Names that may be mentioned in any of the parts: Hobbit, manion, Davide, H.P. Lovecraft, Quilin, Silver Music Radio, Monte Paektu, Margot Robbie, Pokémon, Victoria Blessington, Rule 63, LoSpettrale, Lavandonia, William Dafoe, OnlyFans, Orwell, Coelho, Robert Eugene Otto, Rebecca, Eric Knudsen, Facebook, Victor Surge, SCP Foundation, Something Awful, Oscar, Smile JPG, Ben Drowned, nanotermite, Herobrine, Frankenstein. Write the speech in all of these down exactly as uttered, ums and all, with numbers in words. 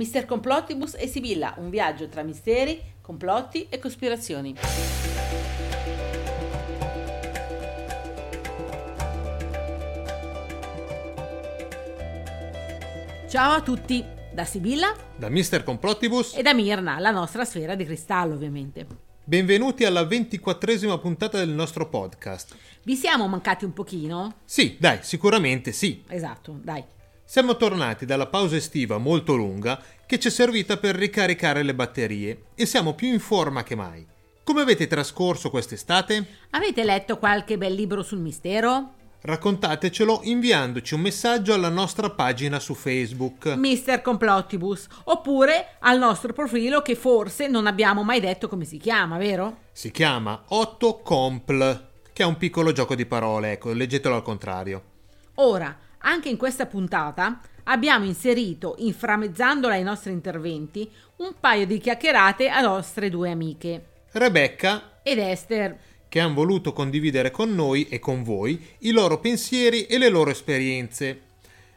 Mister Complottibus e Sibilla, un viaggio tra misteri, complotti e cospirazioni. Ciao a tutti, da Sibilla, da Mister Complottibus e da Mirna, la nostra sfera di cristallo ovviamente. Benvenuti alla ventiquattresima puntata del nostro podcast. Vi siamo mancati un pochino? Sì, dai, sicuramente sì. Esatto, dai. Siamo tornati dalla pausa estiva molto lunga che ci è servita per ricaricare le batterie e siamo più in forma che mai. Come avete trascorso quest'estate? Avete letto qualche bel libro sul mistero? Raccontatecelo inviandoci un messaggio alla nostra pagina su Facebook Mister Complottibus oppure al nostro profilo, che forse non abbiamo mai detto come si chiama, vero? Si chiama Otto Compl, che è un piccolo gioco di parole, ecco, leggetelo al contrario. Ora, anche in questa puntata abbiamo inserito, inframmezzandola ai nostri interventi, un paio di chiacchierate a nostre due amiche Rebecca ed Esther, che hanno voluto condividere con noi e con voi i loro pensieri e le loro esperienze.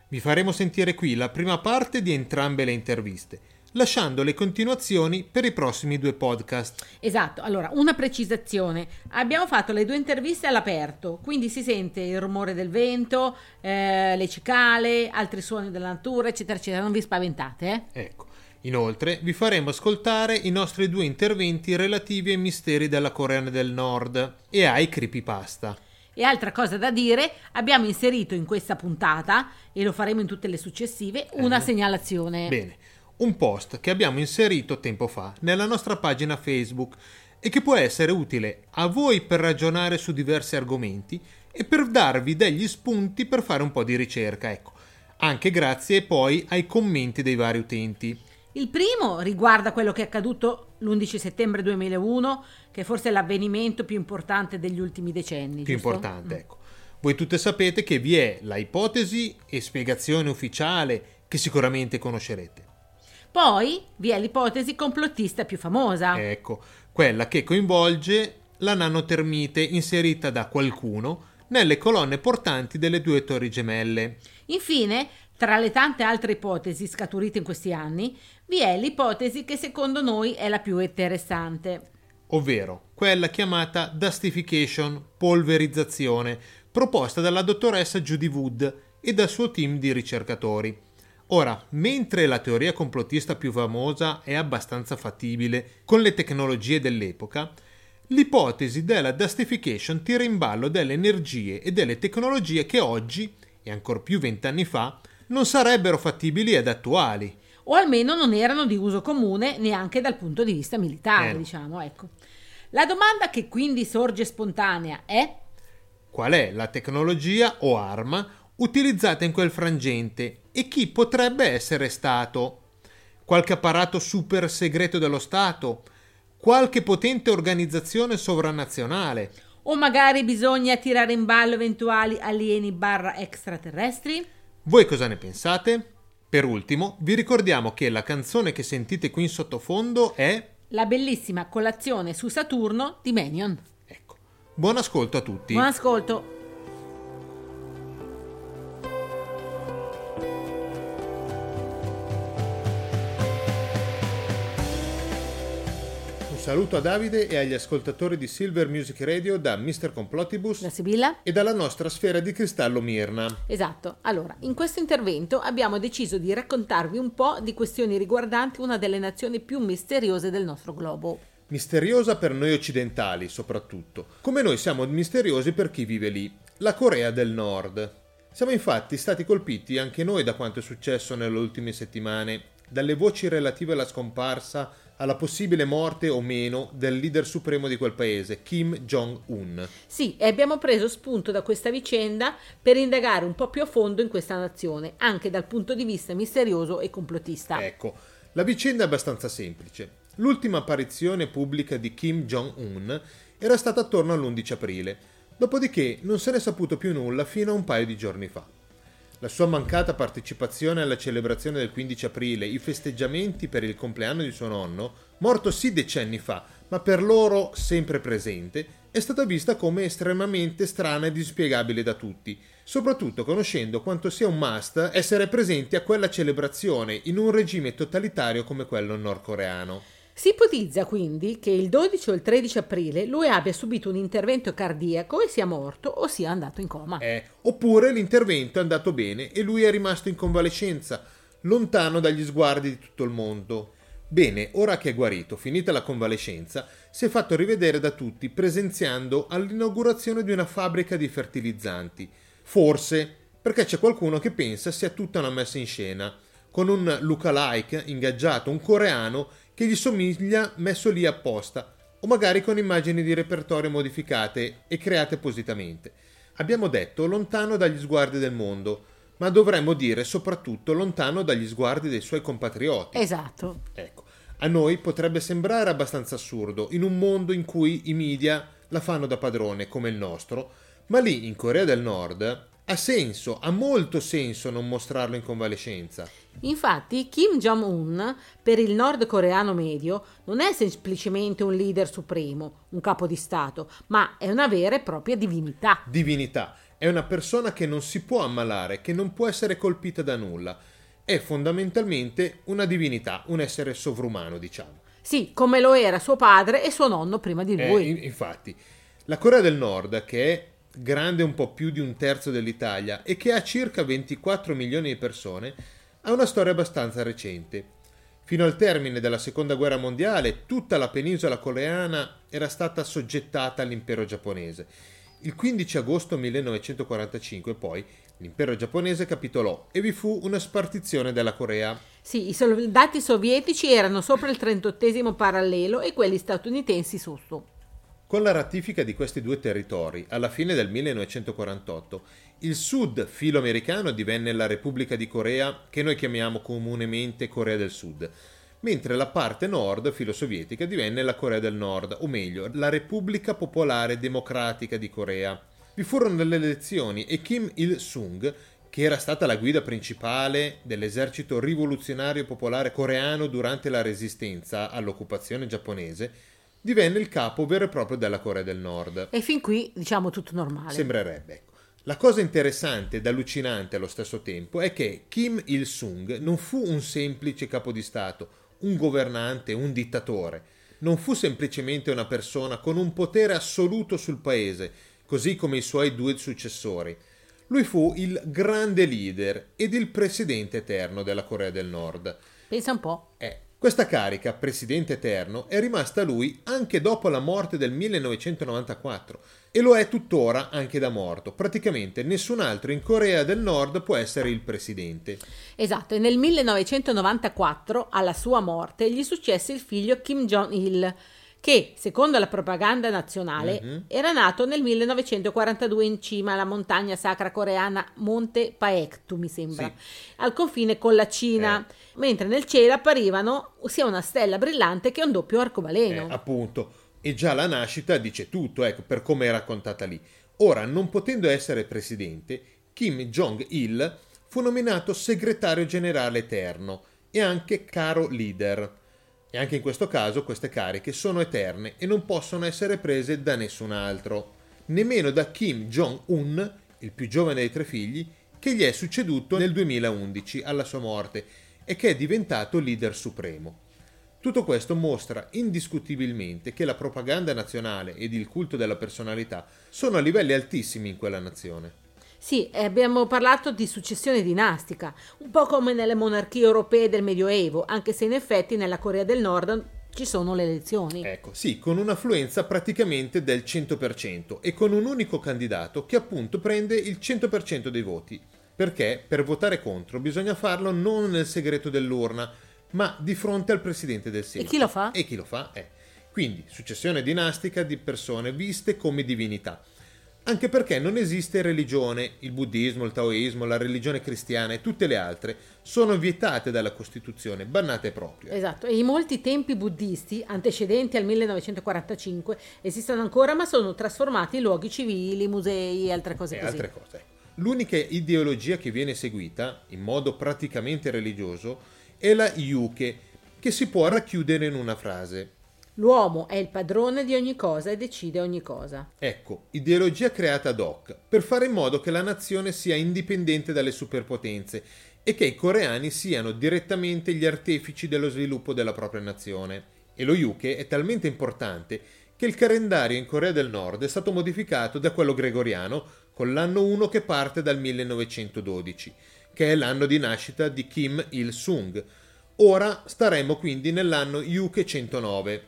Vi faremo sentire qui la prima parte di entrambe le interviste, lasciando le continuazioni per i prossimi due podcast. Esatto, allora una precisazione: abbiamo fatto le due interviste all'aperto, quindi si sente il rumore del vento, eh, le cicale, altri suoni della natura, eccetera eccetera, non vi spaventate, eh? Ecco. Inoltre vi faremo ascoltare i nostri due interventi relativi ai misteri della Corea del Nord e ai Creepypasta. E altra cosa da dire, abbiamo inserito in questa puntata, e lo faremo in tutte le successive, una eh. segnalazione. Bene, un post che abbiamo inserito tempo fa nella nostra pagina Facebook e che può essere utile a voi per ragionare su diversi argomenti e per darvi degli spunti per fare un po' di ricerca, ecco, anche grazie poi ai commenti dei vari utenti. Il primo riguarda quello che è accaduto l'undici settembre duemilauno, che forse è l'avvenimento più importante degli ultimi decenni. Più giusto? Importante, mm. ecco. Voi tutte sapete che vi è la ipotesi e spiegazione ufficiale, che sicuramente conoscerete. Poi vi è l'ipotesi complottista più famosa. Ecco, quella che coinvolge la nanotermite inserita da qualcuno nelle colonne portanti delle due torri gemelle. Infine, tra le tante altre ipotesi scaturite in questi anni, vi è l'ipotesi che secondo noi è la più interessante, ovvero quella chiamata dustification, polverizzazione, proposta dalla dottoressa Judy Wood e dal suo team di ricercatori. Ora, mentre la teoria complottista più famosa è abbastanza fattibile con le tecnologie dell'epoca, l'ipotesi della dustification tira in ballo delle energie e delle tecnologie che oggi, e ancor più vent'anni fa, non sarebbero fattibili ed attuali, o almeno non erano di uso comune neanche dal punto di vista militare, eh no. diciamo, ecco. La domanda che quindi sorge spontanea è: qual è la tecnologia o arma utilizzata in quel frangente e chi potrebbe essere stato? Qualche apparato super segreto dello Stato? Qualche potente organizzazione sovranazionale? O magari bisogna tirare in ballo eventuali alieni barra extraterrestri? Voi cosa ne pensate? Per ultimo, vi ricordiamo che la canzone che sentite qui in sottofondo è la bellissima Colazione su Saturno di Manion. Ecco, buon ascolto a tutti. Buon ascolto. Un saluto a Davide e agli ascoltatori di Silver Music Radio da Mister Complottibus, da Sibilla e dalla nostra sfera di cristallo Mirna. Esatto, allora in questo intervento abbiamo deciso di raccontarvi un po' di questioni riguardanti una delle nazioni più misteriose del nostro globo. Misteriosa per noi occidentali soprattutto, come noi siamo misteriosi per chi vive lì, la Corea del Nord. Siamo infatti stati colpiti anche noi da quanto è successo nelle ultime settimane, dalle voci relative alla scomparsa, alla possibile morte o meno del leader supremo di quel paese, Kim Jong-un. Sì, e abbiamo preso spunto da questa vicenda per indagare un po' più a fondo in questa nazione, anche dal punto di vista misterioso e complottista. Ecco, la vicenda è abbastanza semplice. L'ultima apparizione pubblica di Kim Jong-un era stata attorno all'undici aprile, dopodiché non se ne è saputo più nulla fino a un paio di giorni fa. la sua mancata partecipazione alla celebrazione del quindici aprile, i festeggiamenti per il compleanno di suo nonno, morto sì decenni fa, ma per loro sempre presente, è stata vista come estremamente strana e dispiegabile da tutti, soprattutto conoscendo quanto sia un must essere presenti a quella celebrazione in un regime totalitario come quello nordcoreano. Si ipotizza quindi che il dodici o il tredici aprile lui abbia subito un intervento cardiaco e sia morto o sia andato in coma. Eh, oppure l'intervento è andato bene e lui è rimasto in convalescenza, lontano dagli sguardi di tutto il mondo. Bene, ora che è guarito, finita la convalescenza, si è fatto rivedere da tutti presenziando all'inaugurazione di una fabbrica di fertilizzanti. Forse, perché c'è qualcuno che pensa sia tutta una messa in scena, con un lookalike ingaggiato, un coreano che gli somiglia messo lì apposta, o magari con immagini di repertorio modificate e create appositamente. Abbiamo detto lontano dagli sguardi del mondo, ma dovremmo dire soprattutto lontano dagli sguardi dei suoi compatrioti. Esatto. Ecco, a noi potrebbe sembrare abbastanza assurdo in un mondo in cui i media la fanno da padrone come il nostro, ma lì in Corea del Nord ha senso, ha molto senso non mostrarlo in convalescenza. Infatti Kim Jong-un per il nordcoreano medio non è semplicemente un leader supremo, un capo di stato, ma è una vera e propria divinità. Divinità, è una persona che non si può ammalare, che non può essere colpita da nulla. È fondamentalmente una divinità, un essere sovrumano, diciamo. Sì, come lo era suo padre e suo nonno prima di lui. Eh, infatti, la Corea del Nord, che è grande un po' più di un terzo dell'Italia e che ha circa ventiquattro milioni di persone, ha una storia abbastanza recente. Fino al termine della seconda guerra mondiale tutta la penisola coreana era stata soggettata all'impero giapponese. Il quindici agosto millenovecentoquarantacinque poi l'impero giapponese capitolò e vi fu una spartizione della Corea. Sì, i soldati sovietici erano sopra il trentottesimo parallelo e quelli statunitensi sotto. Con la ratifica di questi due territori, alla fine del millenovecentoquarantotto, il sud filoamericano divenne la Repubblica di Corea, che noi chiamiamo comunemente Corea del Sud, mentre la parte nord filosovietica divenne la Corea del Nord, o meglio, la Repubblica Popolare Democratica di Corea. Vi furono delle elezioni e Kim Il-sung, che era stata la guida principale dell'esercito rivoluzionario popolare coreano durante la resistenza all'occupazione giapponese, divenne il capo vero e proprio della Corea del Nord. E fin qui, diciamo, tutto normale. Sembrerebbe. La cosa interessante ed allucinante allo stesso tempo è che Kim Il-sung non fu un semplice capo di stato, un governante, un dittatore. Non fu semplicemente una persona con un potere assoluto sul paese, così come i suoi due successori. Lui fu il grande leader ed il presidente eterno della Corea del Nord. Pensa un po'. Eh. Questa carica, presidente eterno, è rimasta a lui anche dopo la morte del millenovecentonovantaquattro e lo è tuttora anche da morto. Praticamente nessun altro in Corea del Nord può essere il presidente. Esatto, e nel millenovecentonovantaquattro, alla sua morte, gli successe il figlio Kim Jong-il, che, secondo la propaganda nazionale, mm-hmm. era nato nel millenovecentoquarantadue in cima alla montagna sacra coreana Monte Paektu, mi sembra, sì. al confine con la Cina. Eh. Mentre nel cielo apparivano sia una stella brillante che un doppio arcobaleno. Eh, appunto, e già la nascita dice tutto, ecco, per come è raccontata lì. Ora, non potendo essere presidente, Kim Jong-il fu nominato segretario generale eterno e anche caro leader. E anche in questo caso queste cariche sono eterne e non possono essere prese da nessun altro, nemmeno da Kim Jong-un, il più giovane dei tre figli, che gli è succeduto nel duemilaundici alla sua morte, e che è diventato leader supremo. Tutto questo mostra indiscutibilmente che la propaganda nazionale ed il culto della personalità sono a livelli altissimi in quella nazione. Sì, abbiamo parlato di successione dinastica, un po' come nelle monarchie europee del Medioevo, anche se in effetti nella Corea del Nord ci sono le elezioni. Ecco, sì, con un'affluenza praticamente del cento per cento e con un unico candidato che appunto prende il cento per cento dei voti. Perché per votare contro bisogna farlo non nel segreto dell'urna, ma di fronte al presidente del Senato. E chi lo fa? E chi lo fa è. Quindi successione dinastica di persone viste come divinità. Anche perché non esiste religione, il buddismo, il taoismo, la religione cristiana e tutte le altre sono vietate dalla Costituzione, bannate proprio. Esatto, e in molti templi buddisti, antecedenti al millenovecentoquarantacinque, esistono ancora ma sono trasformati in luoghi civili, musei e altre cose e così. altre cose, L'unica ideologia che viene seguita, in modo praticamente religioso, è la Juche, che si può racchiudere in una frase. L'uomo è il padrone di ogni cosa e decide ogni cosa. Ecco, ideologia creata ad hoc, per fare in modo che la nazione sia indipendente dalle superpotenze e che i coreani siano direttamente gli artefici dello sviluppo della propria nazione. E lo Juche è talmente importante che il calendario in Corea del Nord è stato modificato da quello gregoriano, con l'anno uno che parte dal millenovecentododici, che è l'anno di nascita di Kim Il-sung. Ora staremo quindi nell'anno Juche centonove.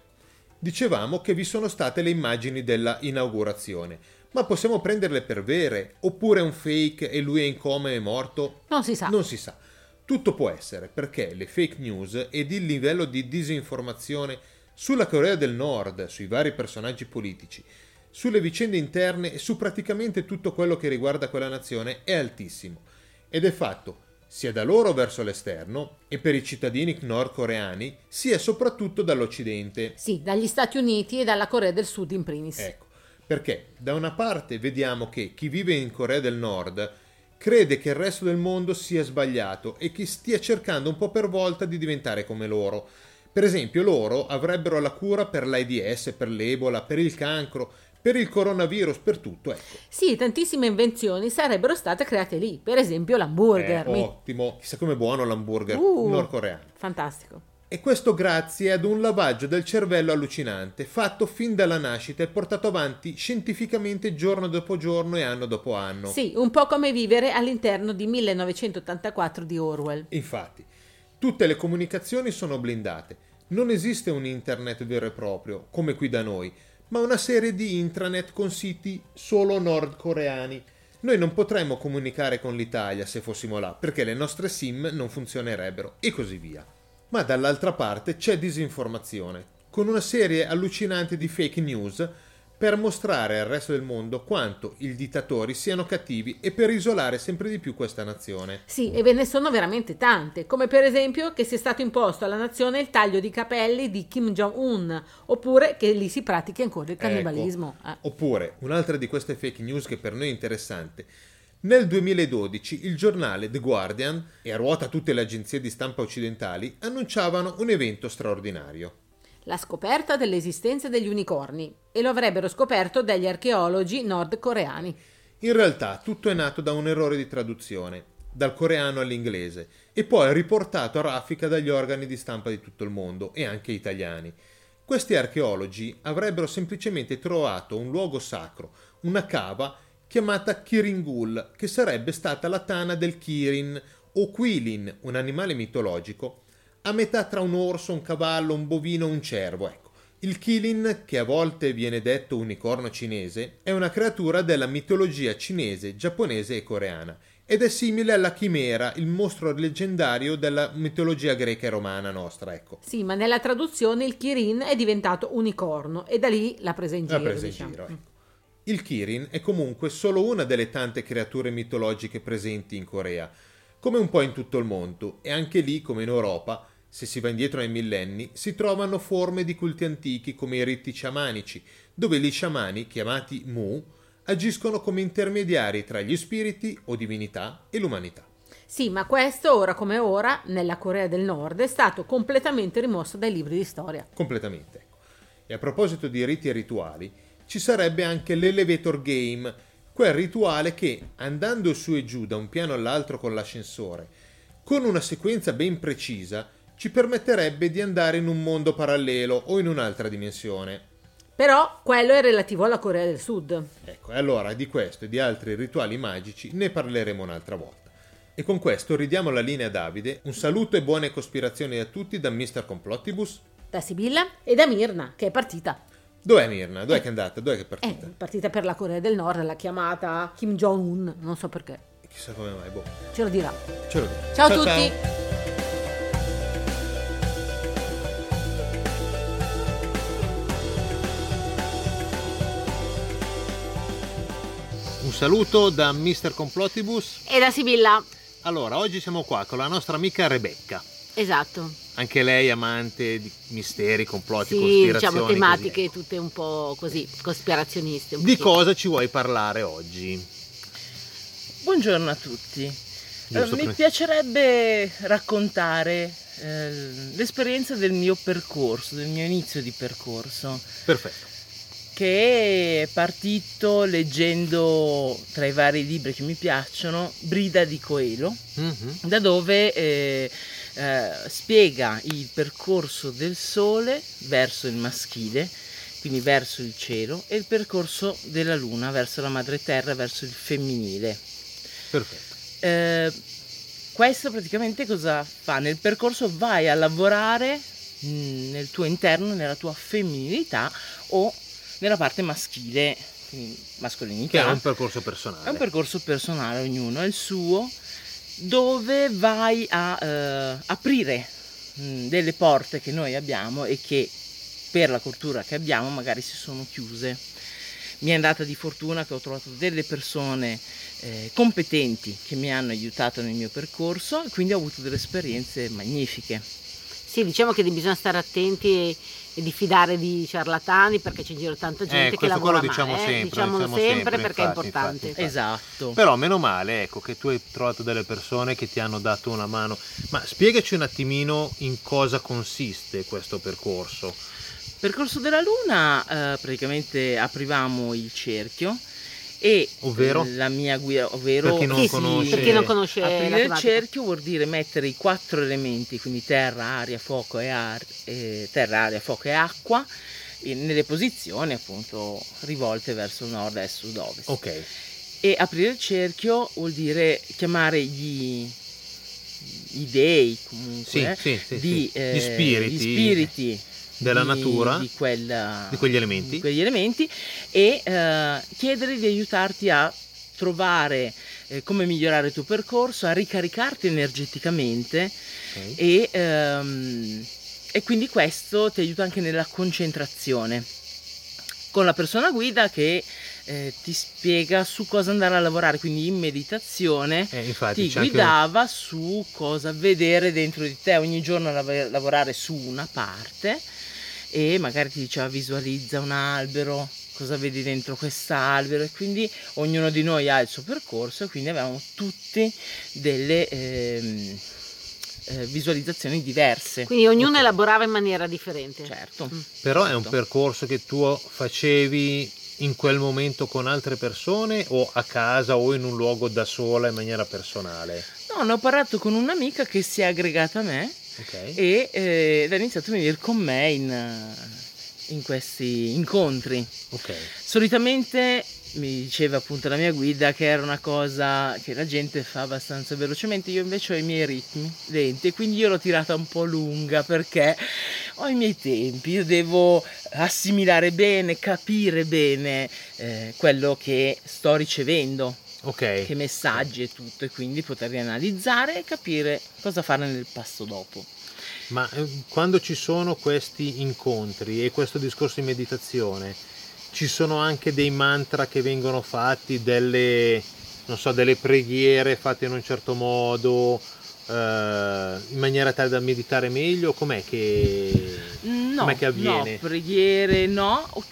Dicevamo che vi sono state le immagini della inaugurazione, ma possiamo prenderle per vere, oppure è un fake e lui è in coma e è morto? Non si sa. Non si sa. Tutto può essere, perché le fake news ed il livello di disinformazione sulla Corea del Nord, sui vari personaggi politici, sulle vicende interne e su praticamente tutto quello che riguarda quella nazione è altissimo, ed è fatto sia da loro verso l'esterno e per i cittadini nordcoreani, sia soprattutto dall'Occidente. Sì, dagli Stati Uniti e dalla Corea del Sud in primis. Ecco, perché da una parte vediamo che chi vive in Corea del Nord crede che il resto del mondo sia sbagliato e che stia cercando un po' per volta di diventare come loro. Per esempio, loro avrebbero la cura per l'AIDS, per l'Ebola, per il cancro, per il coronavirus, per tutto, ecco. Sì, tantissime invenzioni sarebbero state create lì, per esempio l'hamburger. Eh, mi... Ottimo, chissà com'è buono l'hamburger uh, nordcoreano. Fantastico. E questo grazie ad un lavaggio del cervello allucinante, fatto fin dalla nascita e portato avanti scientificamente giorno dopo giorno e anno dopo anno. Sì, un po' come vivere all'interno di millenovecentottantaquattro di Orwell. Infatti, tutte le comunicazioni sono blindate. Non esiste un internet vero e proprio, come qui da noi, ma una serie di intranet con siti solo nordcoreani. Noi non potremmo comunicare con l'Italia se fossimo là, perché le nostre SIM non funzionerebbero, e così via. Ma dall'altra parte c'è disinformazione, con una serie allucinante di fake news per mostrare al resto del mondo quanto i dittatori siano cattivi e per isolare sempre di più questa nazione. Sì, e ve ne sono veramente tante, come per esempio che sia stato imposto alla nazione il taglio di capelli di Kim Jong-un, oppure che lì si pratichi ancora il cannibalismo. Ecco. Ah. Oppure, un'altra di queste fake news che per noi è interessante, nel duemiladodici il giornale The Guardian, e a ruota tutte le agenzie di stampa occidentali, annunciavano un evento straordinario. La scoperta dell'esistenza degli unicorni, e lo avrebbero scoperto degli archeologi nordcoreani. In realtà tutto è nato da un errore di traduzione, dal coreano all'inglese, e poi riportato a raffica dagli organi di stampa di tutto il mondo, e anche italiani. Questi archeologi avrebbero semplicemente trovato un luogo sacro, una cava chiamata Kiringul, che sarebbe stata la tana del Kirin, o Quilin, un animale mitologico, a metà tra un orso, un cavallo, un bovino, un cervo, ecco. Il Kirin, che a volte viene detto unicorno cinese, è una creatura della mitologia cinese, giapponese e coreana, ed è simile alla chimera, il mostro leggendario della mitologia greca e romana nostra, ecco. Sì, ma nella traduzione il Kirin è diventato unicorno, e da lì la presa in giro, la presa in diciamo. giro, ecco. Il Kirin è comunque solo una delle tante creature mitologiche presenti in Corea, come un po' in tutto il mondo, e anche lì, come in Europa, se si va indietro ai millenni, si trovano forme di culti antichi come i riti sciamanici, dove gli sciamani, chiamati Mu, agiscono come intermediari tra gli spiriti o divinità e l'umanità. Sì, ma questo, ora come ora, nella Corea del Nord è stato completamente rimosso dai libri di storia. Completamente, ecco. E a proposito di riti e rituali, ci sarebbe anche l'Elevator Game, quel rituale che, andando su e giù da un piano all'altro con l'ascensore, con una sequenza ben precisa, ci permetterebbe di andare in un mondo parallelo o in un'altra dimensione. Però quello è relativo alla Corea del Sud. Ecco, e allora di questo e di altri rituali magici ne parleremo un'altra volta. E con questo ridiamo la linea a Davide. Un saluto e buone cospirazioni a tutti da Mister Complottibus, da Sibilla e da Mirna, che è partita. Dov'è Mirna? Dov'è eh, che è andata? Dov'è che è partita? È partita per la Corea del Nord, l'ha chiamata Kim Jong-un, non so perché. E chissà come mai, boh. Ce lo dirà. Ce lo dirà. Ciao a tutti! Ciao. Un saluto da Mister Complottibus e da Sibilla. Allora, oggi siamo qua con la nostra amica Rebecca. Esatto. Anche lei amante di misteri, complotti, sì, cospirazioni. Diciamo tematiche così, tutte un po' così, cospirazioniste. Un di pochino. Cosa ci vuoi parlare oggi? Buongiorno a tutti. Eh, mi piacerebbe raccontare eh, l'esperienza del mio percorso, del mio inizio di percorso. Perfetto. Che è partito leggendo, tra i vari libri che mi piacciono, Brida di Coelho, mm-hmm. da dove eh, eh, spiega il percorso del sole verso il maschile, quindi verso il cielo, e il percorso della luna verso la madre terra, verso il femminile. Perfetto. Eh, questo praticamente cosa fa? Nel percorso vai a lavorare mh, nel tuo interno, nella tua femminilità o nella parte maschile, quindi mascolinità. Che è un percorso personale. È un percorso personale, ognuno è il suo, dove vai a eh, aprire mh, delle porte che noi abbiamo e che per la cultura che abbiamo magari si sono chiuse. Mi è andata di fortuna che ho trovato delle persone eh, competenti che mi hanno aiutato nel mio percorso e quindi ho avuto delle esperienze magnifiche. Sì, diciamo che bisogna stare attenti e, e di fidare di ciarlatani, perché c'è in giro tanta gente eh, che lavora male. Diciamo sempre, eh? diciamo diciamo sempre, sempre perché infatti, è importante. Infatti, infatti. Esatto. Però meno male, ecco, che tu hai trovato delle persone che ti hanno dato una mano. Ma spiegaci un attimino in cosa consiste questo percorso. Percorso della luna, eh, praticamente aprivamo il cerchio. E ovvero? La mia guida, ovvero per chi non sì, conosce, per chi non conosce aprire il cerchio vuol dire mettere i quattro elementi, quindi terra, aria, fuoco e, ar- e, terra, aria, fuoco e acqua, e nelle posizioni appunto rivolte verso nord, est, sud, ovest. Ok. E aprire il cerchio vuol dire chiamare gli, gli dei comunque, sì, eh, sì, di, sì. Eh, gli spiriti, gli spiriti della di, natura di, quella, di, quegli elementi. di quegli elementi e eh, chiedere di aiutarti a trovare eh, come migliorare il tuo percorso, a ricaricarti energeticamente, okay. e, ehm, e quindi questo ti aiuta anche nella concentrazione con la persona guida che eh, ti spiega su cosa andare a lavorare, quindi in meditazione eh, infatti, ti guidava anche su cosa vedere dentro di te ogni giorno, lav- lavorare su una parte. E magari ti diceva visualizza un albero, cosa vedi dentro quest'albero, e quindi ognuno di noi ha il suo percorso e quindi avevamo tutti delle ehm, eh, visualizzazioni diverse. Quindi ognuno okay. elaborava in maniera differente. Certo. Mm. Però certo. È un percorso che tu facevi in quel momento con altre persone o a casa o in un luogo da sola in maniera personale? No, ne ho parlato con un'amica che si è aggregata a me. Okay. E eh, ed ha iniziato a venire con me in, in questi incontri. Okay. Solitamente mi diceva appunto la mia guida che era una cosa che la gente fa abbastanza velocemente, io invece ho i miei ritmi lenti, quindi io l'ho tirata un po' lunga perché ho i miei tempi, io devo assimilare bene, capire bene eh, quello che sto ricevendo. Okay. Che messaggi e tutto, e quindi poterli analizzare e capire cosa fare nel passo dopo. Ma quando ci sono questi incontri e questo discorso di meditazione, ci sono anche dei mantra che vengono fatti, delle, non so, delle preghiere fatte in un certo modo, eh, in maniera tale da meditare meglio? Com'è che, no, com'è che avviene? No, preghiere no,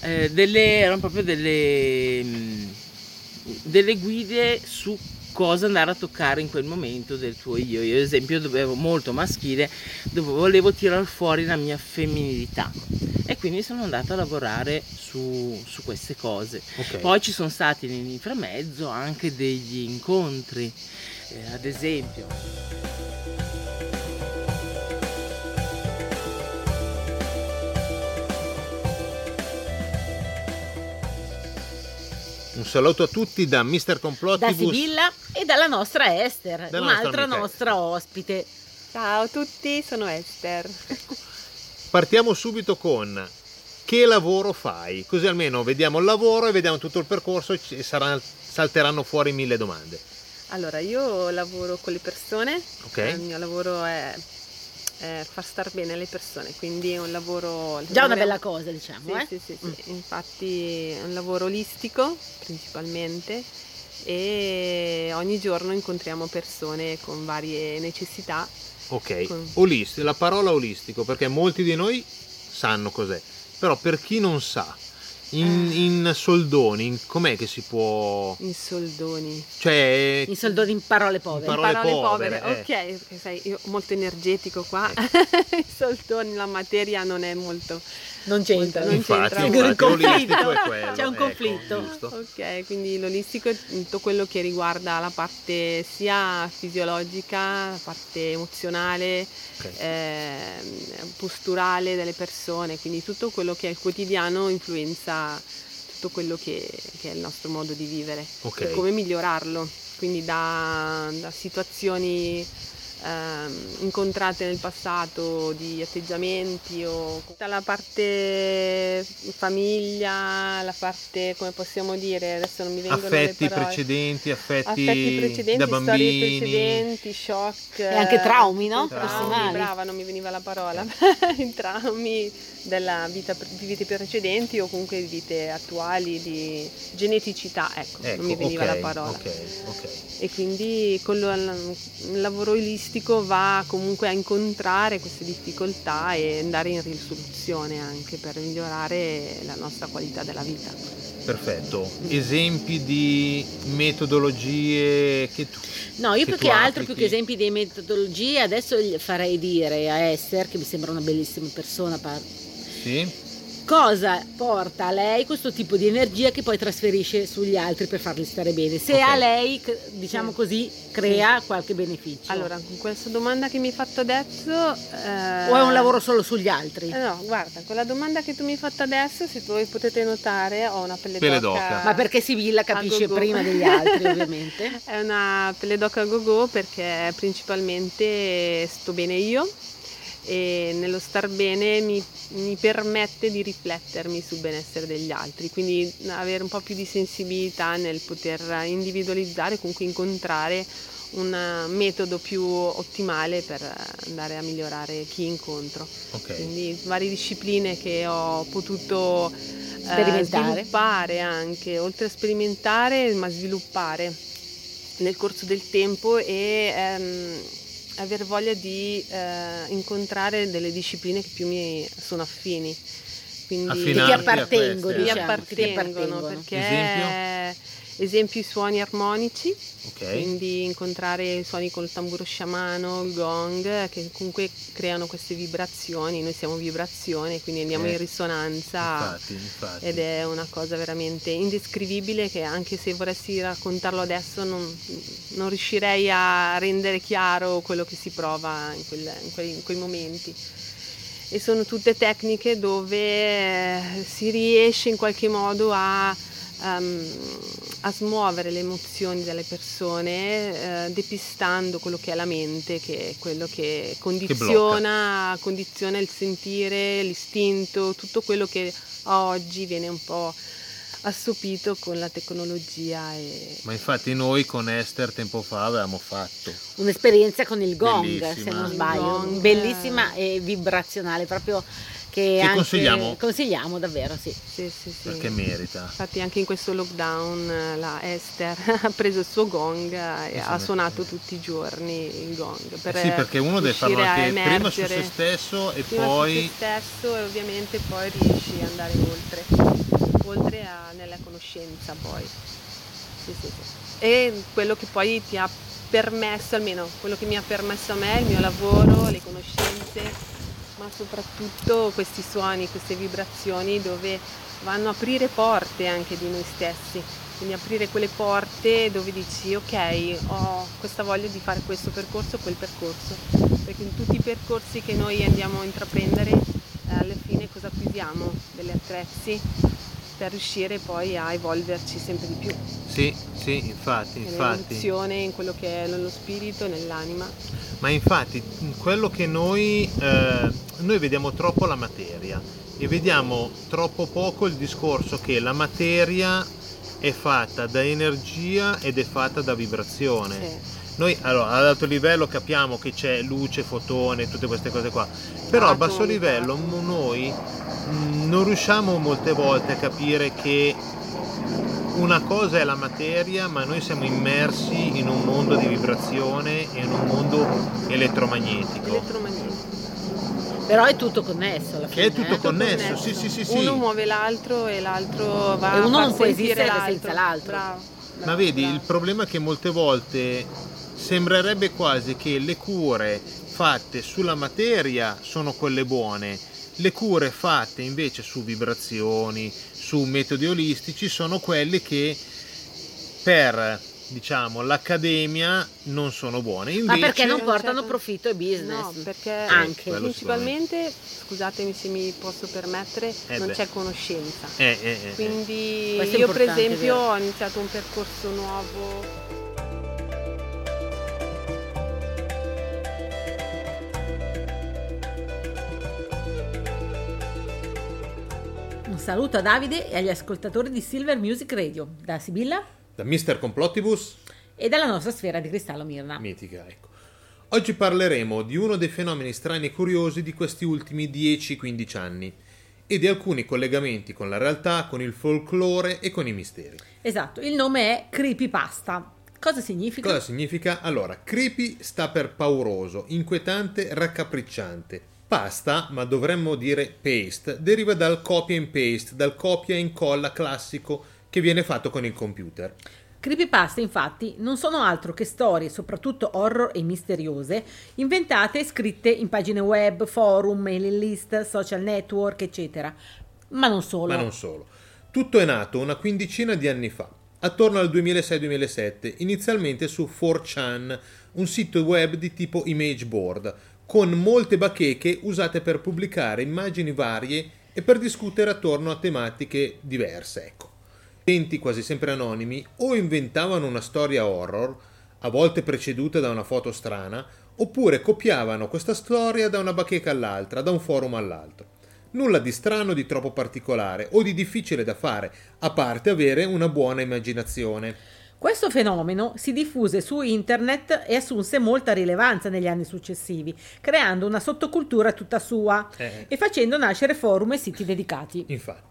eh, delle, erano proprio delle... Mh, delle guide su cosa andare a toccare in quel momento del tuo io. Io ad esempio dovevo molto maschile, dove volevo tirar fuori la mia femminilità e quindi sono andata a lavorare su, su queste cose. Okay. Poi ci sono stati nell'inframezzo anche degli incontri, eh, ad esempio. Un saluto a tutti da Mister Complottibus, da Sibilla e dalla nostra Esther, dalla un'altra nostra, nostra ospite. Ciao a tutti, sono Esther. Partiamo subito con che lavoro fai, così almeno vediamo il lavoro e vediamo tutto il percorso e sarà, salteranno fuori mille domande. Allora, io lavoro con le persone, okay. Il mio lavoro è... Eh, far star bene alle persone, quindi è un lavoro già una bella cosa, diciamo, sì, eh? sì, sì, sì. Mm. Infatti è un lavoro olistico principalmente e ogni giorno incontriamo persone con varie necessità. Ok, con... olistico, la parola olistico, perché molti di noi sanno cos'è, però per chi non sa In, in soldoni, in, com'è che si può... In soldoni. Cioè... In soldoni, in parole povere. In parole, parole povere, povere. Eh. Ok, perché sai, io molto energetico qua. Eh. I soldoni, la materia non è molto... Non c'entra. Non infatti, c'entra. Infatti, l'olistico è quello. C'è un ecco, conflitto. Giusto. Ok, quindi l'olistico è tutto quello che riguarda la parte sia fisiologica, la parte emozionale, okay. eh, posturale delle persone, quindi tutto quello che è il quotidiano influenza tutto quello che, che è il nostro modo di vivere, okay. E come migliorarlo, quindi da, da situazioni ehm, incontrate nel passato, di atteggiamenti, o la parte famiglia, la parte, come possiamo dire, adesso non mi vengono affetti le parole, precedenti, affetti, affetti precedenti da bambini, storie precedenti, shock e anche traumi, no? Traumi, brava, non mi veniva la parola. I traumi della vita, di vite precedenti o comunque di vite attuali, di geneticità, ecco, ecco non mi veniva okay, la parola. Okay, okay. E quindi con il lavoro olistico va comunque a incontrare queste difficoltà e andare in risoluzione anche per migliorare la nostra qualità della vita. Perfetto. Mm. Esempi di metodologie che tu... No, io che più che altro, più che esempi di metodologie, adesso farei dire a Esther, che mi sembra una bellissima persona, sì, cosa porta a lei questo tipo di energia che poi trasferisce sugli altri per farli stare bene, se okay. a lei, diciamo così, crea qualche beneficio. Allora, con questa domanda che mi hai fatto adesso eh... o è un lavoro solo sugli altri? Eh no, guarda, con la domanda che tu mi hai fatto adesso, se voi potete notare, ho una pelle, pelle d'oca. d'oca ma perché Sibilla capisce prima degli altri, ovviamente. È una pelle d'oca go-go perché principalmente sto bene io, e nello star bene mi, mi permette di riflettermi sul benessere degli altri, quindi avere un po' più di sensibilità nel poter individualizzare, comunque incontrare un metodo più ottimale per andare a migliorare chi incontro. Okay. Quindi varie discipline che ho potuto eh, sviluppare anche, oltre a sperimentare, ma sviluppare nel corso del tempo e ehm, aver voglia di eh, incontrare delle discipline che più mi sono affini, quindi che ti appartengono, diciamo, mi appartengono, perché esempio? Esempio i suoni armonici, okay. Quindi incontrare i suoni col tamburo sciamano, il gong, che comunque creano queste vibrazioni, noi siamo vibrazione, quindi andiamo eh. in risonanza, infatti, infatti. Ed è una cosa veramente indescrivibile che anche se vorressi raccontarlo adesso non, non riuscirei a rendere chiaro quello che si prova in, quel, in, quei, in quei momenti. E sono tutte tecniche dove si riesce in qualche modo a Um, a smuovere le emozioni delle persone, eh, depistando quello che è la mente, che è quello che condiziona, che condiziona il sentire, l'istinto, tutto quello che oggi viene un po' assopito con la tecnologia. E... Ma infatti noi con Esther tempo fa avevamo fatto un'esperienza con il gong, bellissima. Se non sbaglio, gong... bellissima e vibrazionale, proprio che, che anche consigliamo. consigliamo davvero, sì. Sì, sì, sì. Perché merita. Infatti anche in questo lockdown la Esther ha preso il suo gong e ha suonato tutti i giorni il gong. Per eh sì, perché uno deve farlo anche prima su se stesso e prima poi... su se stesso e ovviamente poi riesci ad andare oltre, oltre a, nella conoscenza poi. Sì, sì, sì. E quello che poi ti ha permesso, almeno quello che mi ha permesso a me, il mio lavoro, le conoscenze, ma soprattutto questi suoni, queste vibrazioni dove vanno a aprire porte anche di noi stessi, quindi aprire quelle porte dove dici ok, ho questa voglia di fare questo percorso, quel percorso, perché in tutti i percorsi che noi andiamo a intraprendere alla fine cosa acquisiamo? Degli attrezzi per riuscire poi a evolverci sempre di più. Sì, sì, infatti, infatti. Nell'evoluzione, in quello che è nello spirito, nell'anima. Ma infatti, quello che noi, eh, noi vediamo troppo la materia e vediamo troppo poco il discorso che la materia è fatta da energia ed è fatta da vibrazione. Sì. Noi allora, ad alto livello capiamo che c'è luce, fotone, tutte queste cose qua, però a basso livello noi non riusciamo molte volte a capire che una cosa è la materia, ma noi siamo immersi in un mondo di vibrazione e in un mondo elettromagnetico. elettromagnetico. Però è tutto connesso alla fine. Che è tutto, eh? connesso. tutto connesso, sì, sì, sì, sì. Uno muove l'altro e l'altro va a e uno non può esistere l'altro. senza l'altro. Bravo. Bravo. Ma vedi, Bravo. il problema è che molte volte sembrerebbe quasi che le cure fatte sulla materia sono quelle buone, le cure fatte invece su vibrazioni, su metodi olistici sono quelli che per... diciamo l'accademia non sono buone. Invece... ma perché non portano profitto e business? No, perché anche principalmente, scusatemi se mi posso permettere, eh non beh. c'è conoscenza. Eh, eh, eh, Quindi io per esempio vero. ho iniziato un percorso nuovo. Un saluto a Davide e agli ascoltatori di Silver Music Radio da Sibilla, da Mister Complottibus e dalla nostra sfera di cristallo Mirna. Mitica, ecco. Oggi parleremo di uno dei fenomeni strani e curiosi di questi ultimi dieci quindici anni e di alcuni collegamenti con la realtà, con il folklore e con i misteri. Esatto, il nome è Creepypasta. Cosa significa? Cosa significa? Allora, creepy sta per pauroso, inquietante, raccapricciante. Pasta, ma dovremmo dire paste, deriva dal copia and paste, dal copia e incolla classico che viene fatto con il computer. Creepypasta, infatti, non sono altro che storie, soprattutto horror e misteriose, inventate e scritte in pagine web, forum, mailing list, social network, eccetera. Ma non solo. Ma non solo. Tutto è nato una quindicina di anni fa, attorno al duemilasei duemilasette, inizialmente su four chan, un sito web di tipo image board, con molte bacheche usate per pubblicare immagini varie e per discutere attorno a tematiche diverse, ecco. Quasi sempre anonimi, o inventavano una storia horror, a volte preceduta da una foto strana, oppure copiavano questa storia da una bacheca all'altra, da un forum all'altro. Nulla di strano, di troppo particolare o di difficile da fare, a parte avere una buona immaginazione. Questo fenomeno si diffuse su internet e assunse molta rilevanza negli anni successivi, creando una sottocultura tutta sua eh. e facendo nascere forum e siti dedicati. Infatti.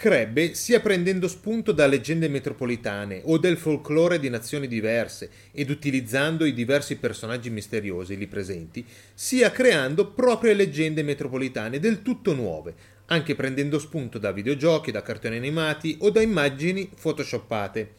Crebbe sia prendendo spunto da leggende metropolitane o del folklore di nazioni diverse ed utilizzando i diversi personaggi misteriosi lì presenti, sia creando proprie leggende metropolitane del tutto nuove, anche prendendo spunto da videogiochi, da cartoni animati o da immagini photoshoppate.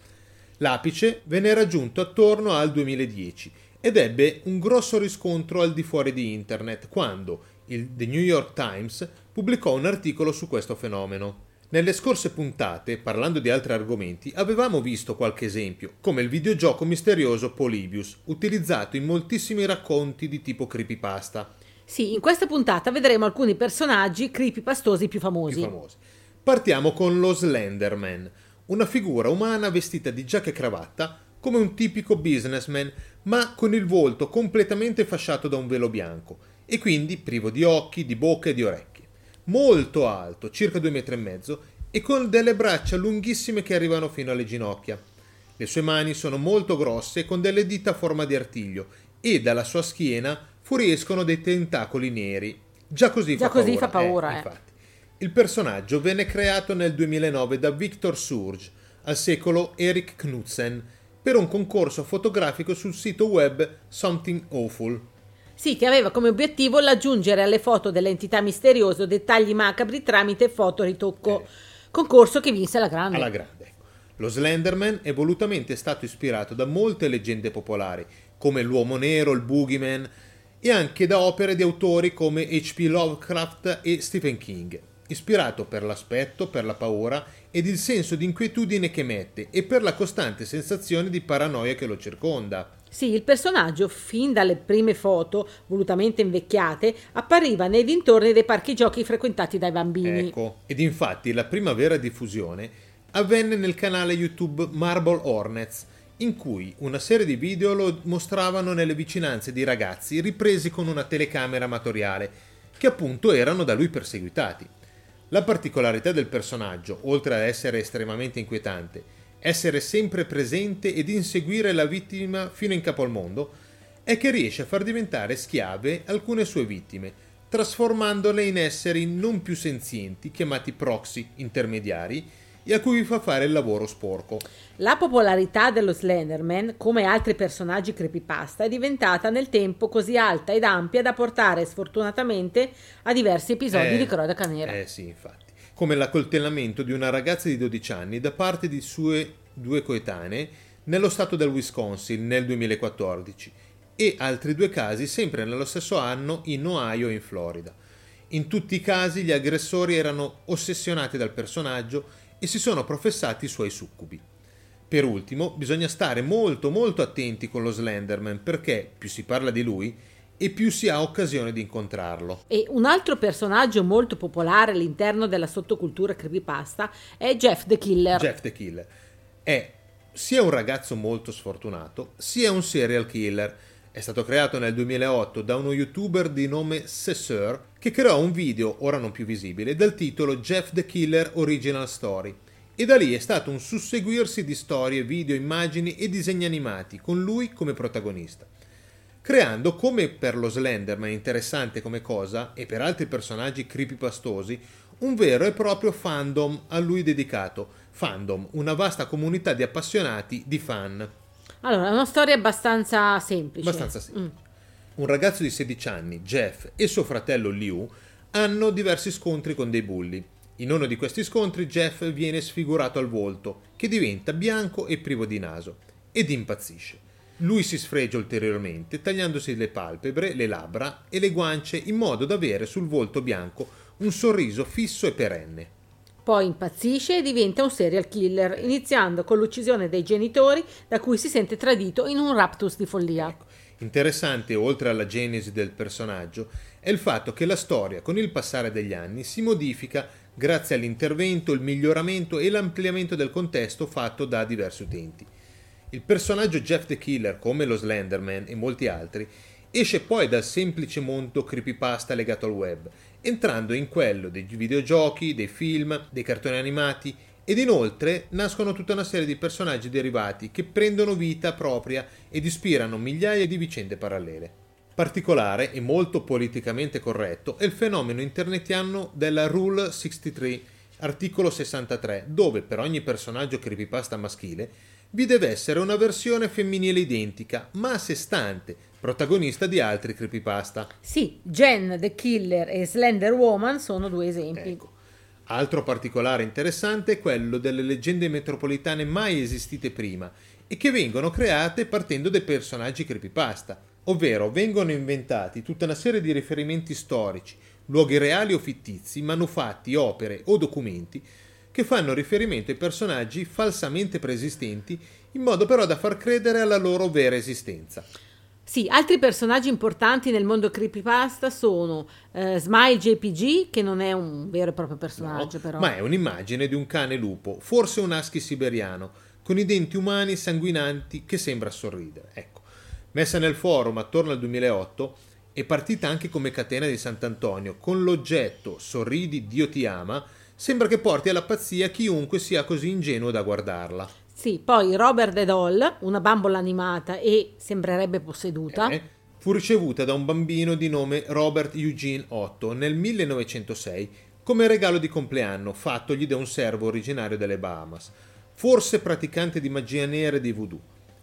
L'apice venne raggiunto attorno al duemiladieci ed ebbe un grosso riscontro al di fuori di internet quando il The New York Times pubblicò un articolo su questo fenomeno. Nelle scorse puntate, parlando di altri argomenti, avevamo visto qualche esempio, come il videogioco misterioso Polybius, utilizzato in moltissimi racconti di tipo creepypasta. Sì, in questa puntata vedremo alcuni personaggi creepypastosi più famosi. Più famosi. Partiamo con lo Slenderman, una figura umana vestita di giacca e cravatta, come un tipico businessman, ma con il volto completamente fasciato da un velo bianco, e quindi privo di occhi, di bocca e di orecchie. Molto alto, circa due metri e mezzo, e con delle braccia lunghissime che arrivano fino alle ginocchia. Le sue mani sono molto grosse, con delle dita a forma di artiglio, e dalla sua schiena fuoriescono dei tentacoli neri. Già così Già fa così paura. Fa paura eh, eh. Infatti. Il personaggio venne creato nel duemilanove da Victor Surge, al secolo Eric Knudsen, per un concorso fotografico sul sito web Something Awful. Sì, che aveva come obiettivo l'aggiungere alle foto dell'entità misteriosa dettagli macabri tramite foto ritocco, eh. concorso che vinse alla grande. Alla grande. Lo Slenderman è volutamente stato ispirato da molte leggende popolari, come l'Uomo Nero, il Boogeyman, e anche da opere di autori come H P Lovecraft e Stephen King, ispirato per l'aspetto, per la paura ed il senso di inquietudine che emette e per la costante sensazione di paranoia che lo circonda. Sì, il personaggio, fin dalle prime foto, volutamente invecchiate, appariva nei dintorni dei parchi giochi frequentati dai bambini. Ecco, ed infatti la prima vera diffusione avvenne nel canale YouTube Marble Hornets, in cui una serie di video lo mostravano nelle vicinanze di ragazzi ripresi con una telecamera amatoriale, che appunto erano da lui perseguitati. La particolarità del personaggio, oltre ad essere estremamente inquietante, essere sempre presente ed inseguire la vittima fino in capo al mondo, è che riesce a far diventare schiave alcune sue vittime, trasformandole in esseri non più senzienti, chiamati proxy, intermediari, e a cui fa fare il lavoro sporco. La popolarità dello Slenderman, come altri personaggi creepypasta, è diventata nel tempo così alta ed ampia da portare sfortunatamente a diversi episodi eh, di cronaca nera. Eh sì, infatti. Come l'accoltellamento di una ragazza di dodici anni da parte di sue due coetanee nello stato del Wisconsin nel duemilaquattordici e altri due casi sempre nello stesso anno in Ohio e in Florida. In tutti i casi gli aggressori erano ossessionati dal personaggio e si sono professati i suoi succubi. Per ultimo, bisogna stare molto molto attenti con lo Slenderman, perché più si parla di lui e più si ha occasione di incontrarlo. E un altro personaggio molto popolare all'interno della sottocultura creepypasta è Jeff the Killer. Jeff the Killer è sia un ragazzo molto sfortunato, sia un serial killer. È stato creato nel duemilaotto da uno youtuber di nome Cesar, che creò un video, ora non più visibile, dal titolo Jeff the Killer Original Story, e da lì è stato un susseguirsi di storie, video, immagini e disegni animati con lui come protagonista, creando, come per lo Slenderman interessante come cosa e per altri personaggi creepypastosi, un vero e proprio fandom a lui dedicato. Fandom, una vasta comunità di appassionati, di fan. Allora, è una storia abbastanza semplice. Abbastanza semplice. Mm. Un ragazzo di sedici anni, Jeff, e suo fratello Liu hanno diversi scontri con dei bulli. In uno di questi scontri Jeff viene sfigurato al volto, che diventa bianco e privo di naso, ed impazzisce. Lui si sfregia ulteriormente, tagliandosi le palpebre, le labbra e le guance, in modo da avere sul volto bianco un sorriso fisso e perenne. Poi impazzisce e diventa un serial killer, iniziando con l'uccisione dei genitori da cui si sente tradito in un raptus di follia. Ecco. Interessante, oltre alla genesi del personaggio, è il fatto che la storia, con il passare degli anni, si modifica grazie all'intervento, il miglioramento e l'ampliamento del contesto fatto da diversi utenti. Il personaggio Jeff the Killer, come lo Slenderman e molti altri, esce poi dal semplice mondo creepypasta legato al web, entrando in quello dei videogiochi, dei film, dei cartoni animati, ed inoltre nascono tutta una serie di personaggi derivati che prendono vita propria ed ispirano migliaia di vicende parallele. Particolare e molto politicamente corretto è il fenomeno internetiano della Rule sessantatré, articolo sessantatré, dove per ogni personaggio creepypasta maschile vi deve essere una versione femminile identica, ma a sé stante, protagonista di altri creepypasta. Sì, Jen the Killer e Slender Woman sono due esempi. Ecco. Altro particolare interessante è quello delle leggende metropolitane mai esistite prima e che vengono create partendo dai personaggi creepypasta, ovvero vengono inventati tutta una serie di riferimenti storici, luoghi reali o fittizi, manufatti, opere o documenti che fanno riferimento ai personaggi falsamente preesistenti, in modo però da far credere alla loro vera esistenza. Sì, altri personaggi importanti nel mondo creepypasta sono eh, Smile J P G, che non è un vero e proprio personaggio, no, però. Ma è un'immagine di un cane lupo, forse un husky siberiano, con i denti umani sanguinanti che sembra sorridere. Ecco, messa nel forum attorno al duemilaotto, è partita anche come catena di Sant'Antonio, con l'oggetto "Sorridi, Dio ti ama", sembra che porti alla pazzia chiunque sia così ingenuo da guardarla. Sì, poi Robert the Doll, una bambola animata e sembrerebbe posseduta, eh, fu ricevuta da un bambino di nome Robert Eugene Otto nel millenovecentosei come regalo di compleanno fattogli da un servo originario delle Bahamas, forse praticante di magia nera e di voodoo,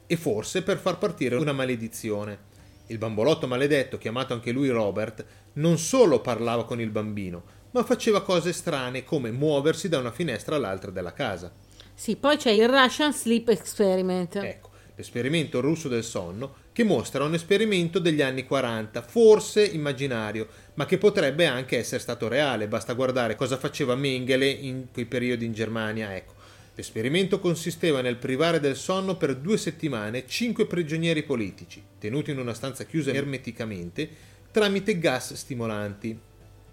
e forse per far partire una maledizione. Il bambolotto maledetto, chiamato anche lui Robert, non solo parlava con il bambino, ma faceva cose strane come muoversi da una finestra all'altra della casa. Sì, poi c'è il Russian Sleep Experiment. Ecco, l'esperimento russo del sonno, che mostra un esperimento degli anni quaranta, forse immaginario, ma che potrebbe anche essere stato reale. Basta guardare cosa faceva Mengele in quei periodi in Germania. Ecco, l'esperimento consisteva nel privare del sonno per due settimane cinque prigionieri politici, tenuti in una stanza chiusa ermeticamente, tramite gas stimolanti.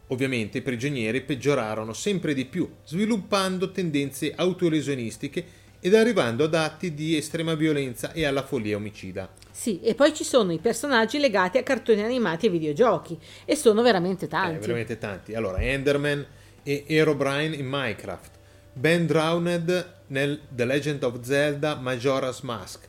Ovviamente i prigionieri peggiorarono sempre di più, sviluppando tendenze autolesionistiche ed arrivando ad atti di estrema violenza e alla follia omicida. Sì, e poi ci sono i personaggi legati a cartoni animati e videogiochi, e sono veramente tanti. Eh, veramente tanti. Allora, Enderman e Herobrine in Minecraft, Ben Drowned nel The Legend of Zelda Majora's Mask,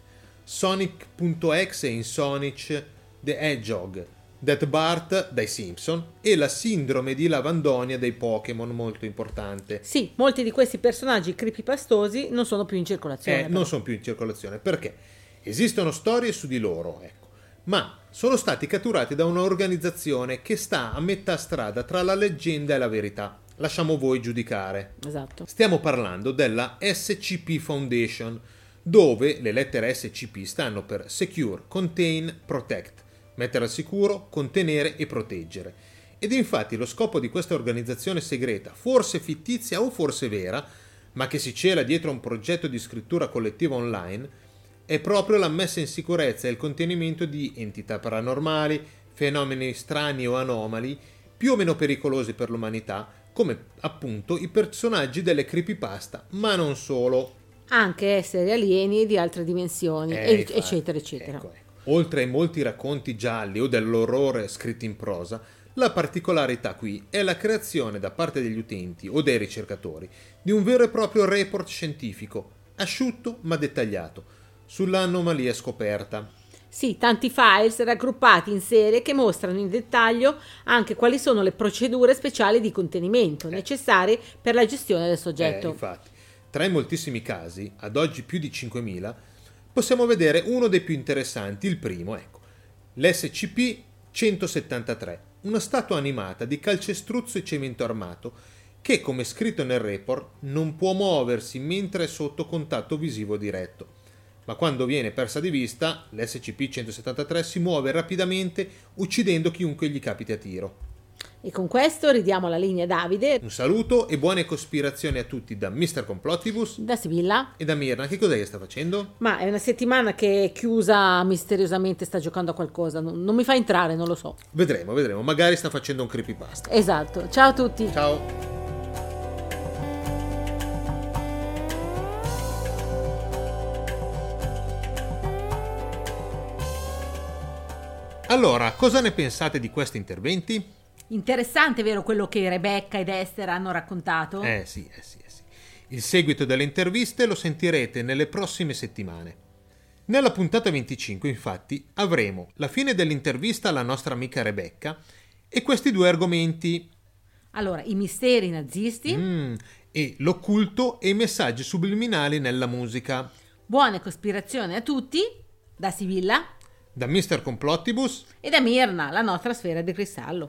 Sonic.exe in Sonic the Hedgehog, Death Bart dai Simpson e la sindrome di Lavandonia dei Pokémon, molto importante. Sì, molti di questi personaggi creepypastosi non sono più in circolazione. Eh, non sono più in circolazione perché esistono storie su di loro, ecco, ma sono stati catturati da un'organizzazione che sta a metà strada tra la leggenda e la verità. Lasciamo voi giudicare. Esatto. Stiamo parlando della S C P Foundation, dove le lettere S C P stanno per Secure, Contain, Protect. Mettere al sicuro, contenere e proteggere. Ed infatti lo scopo di questa organizzazione segreta, forse fittizia o forse vera, ma che si cela dietro a un progetto di scrittura collettiva online, è proprio la messa in sicurezza e il contenimento di entità paranormali, fenomeni strani o anomali, più o meno pericolosi per l'umanità, come appunto i personaggi delle creepypasta, ma non solo. Anche esseri alieni di altre dimensioni, eh, eccetera, eccetera. Ecco, ecco. Oltre ai molti racconti gialli o dell'orrore scritti in prosa, la particolarità qui è la creazione da parte degli utenti o dei ricercatori di un vero e proprio report scientifico, asciutto ma dettagliato, sull'anomalia scoperta. Sì, tanti files raggruppati in serie che mostrano in dettaglio anche quali sono le procedure speciali di contenimento eh. necessarie per la gestione del soggetto. Eh, infatti, tra i moltissimi casi, ad oggi più di cinquemila, possiamo vedere uno dei più interessanti, il primo, ecco, l'S C P centosettantatré, una statua animata di calcestruzzo e cemento armato che, come scritto nel report, non può muoversi mentre è sotto contatto visivo diretto. Ma quando viene persa di vista, l'S C P centosettantatré si muove rapidamente uccidendo chiunque gli capiti a tiro. E con questo ridiamo la linea a Davide. Un saluto e buone cospirazioni a tutti da Mister Complottibus, da Sibilla e da Mirna. Che cos'è che sta facendo? Ma è una settimana che è chiusa misteriosamente, sta giocando a qualcosa, non, non mi fa entrare, non lo so. Vedremo, vedremo, magari sta facendo un creepypasta. Esatto, ciao a tutti. Ciao. Allora, cosa ne pensate di questi interventi? Interessante, vero, quello che Rebecca ed Esther hanno raccontato? Eh sì, eh sì, eh sì. Il seguito delle interviste lo sentirete nelle prossime settimane. Nella puntata venticinque, infatti, avremo la fine dell'intervista alla nostra amica Rebecca e questi due argomenti. Allora, i misteri nazisti mm, e l'occulto e i messaggi subliminali nella musica. Buone cospirazioni a tutti, da Sibilla, da Mister Complottibus e da Mirna, la nostra sfera di cristallo.